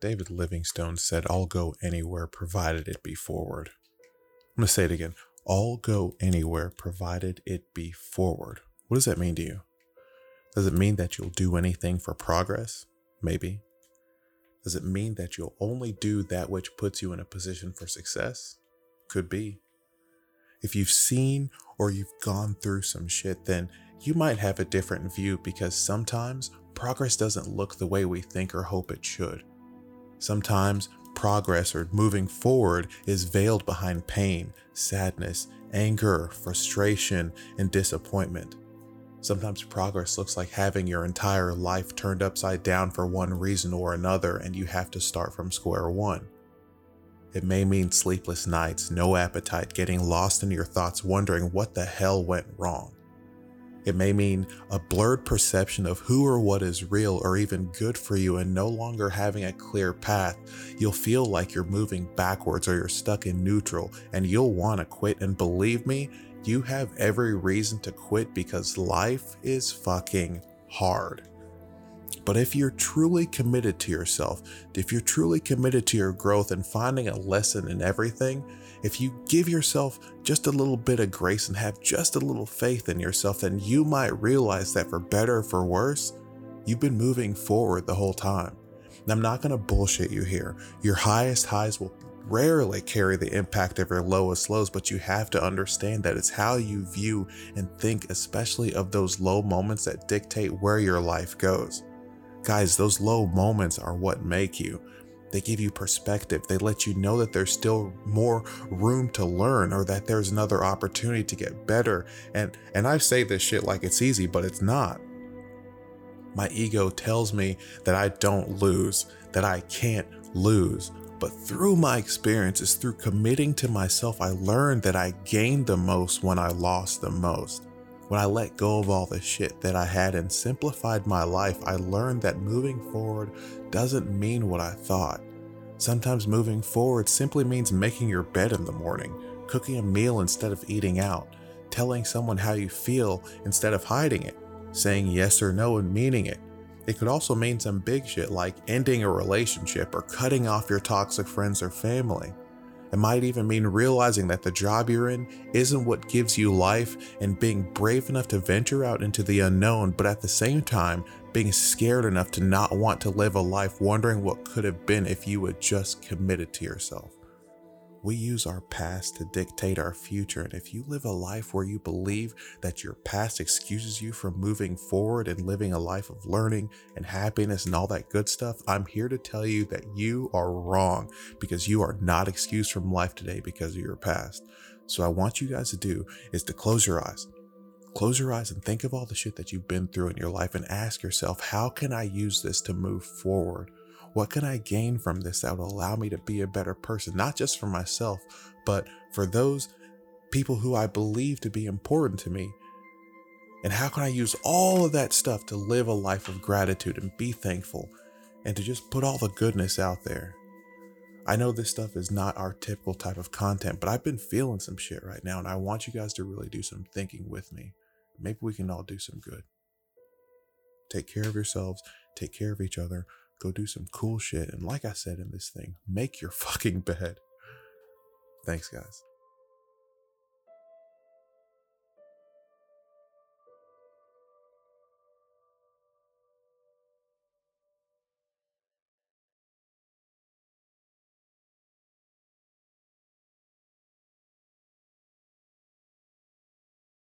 David Livingstone said, "I'll go anywhere provided it be forward." I'm going to say it again. I'll go anywhere provided it be forward. What does that mean to you? Does it mean that you'll do anything for progress? Maybe. Does it mean that you'll only do that which puts you in a position for success? Could be. If you've seen or you've gone through some shit, then you might have a different view, because sometimes progress doesn't look the way we think or hope it should. Sometimes progress or moving forward is veiled behind pain, sadness, anger, frustration, and disappointment. Sometimes progress looks like having your entire life turned upside down for one reason or another, and you have to start from square one. It may mean sleepless nights, no appetite, getting lost in your thoughts, wondering what the hell went wrong. It may mean a blurred perception of who or what is real or even good for you, and no longer having a clear path. You'll feel like you're moving backwards or you're stuck in neutral, and you'll want to quit. And believe me, you have every reason to quit, because life is fucking hard. But if you're truly committed to yourself, if you're truly committed to your growth and finding a lesson in everything, if you give yourself just a little bit of grace and have just a little faith in yourself, then you might realize that for better or for worse, you've been moving forward the whole time. And I'm not going to bullshit you here. Your highest highs will rarely carry the impact of your lowest lows, but you have to understand that it's how you view and think, especially of those low moments, that dictate where your life goes. Guys, those low moments are what make you. They give you perspective. They let you know that there's still more room to learn, or that there's another opportunity to get better. And I say this shit like it's easy, but it's not. My ego tells me that I don't lose, that I can't lose. But through my experiences, through committing to myself, I learned that I gained the most when I lost the most. When I let go of all the shit that I had and simplified my life, I learned that moving forward doesn't mean what I thought. Sometimes moving forward simply means making your bed in the morning, cooking a meal instead of eating out, telling someone how you feel instead of hiding it, saying yes or no and meaning it. It could also mean some big shit like ending a relationship or cutting off your toxic friends or family. It might even mean realizing that the job you're in isn't what gives you life, and being brave enough to venture out into the unknown, but at the same time, being scared enough to not want to live a life wondering what could have been if you had just committed to yourself. We use our past to dictate our future, and if you live a life where you believe that your past excuses you from moving forward and living a life of learning and happiness and all that good stuff, I'm here to tell you that you are wrong, because you are not excused from life today because of your past. So I want you guys to do is to close your eyes. Close your eyes and think of all the shit that you've been through in your life, and ask yourself, how can I use this to move forward? What can I gain from this that would allow me to be a better person, not just for myself, but for those people who I believe to be important to me? And how can I use all of that stuff to live a life of gratitude and be thankful, and to just put all the goodness out there? I know this stuff is not our typical type of content, but I've been feeling some shit right now, and I want you guys to really do some thinking with me. Maybe we can all do some good. Take care of yourselves. Take care of each other. Go do some cool shit. And like I said in this thing, make your fucking bed. Thanks, guys.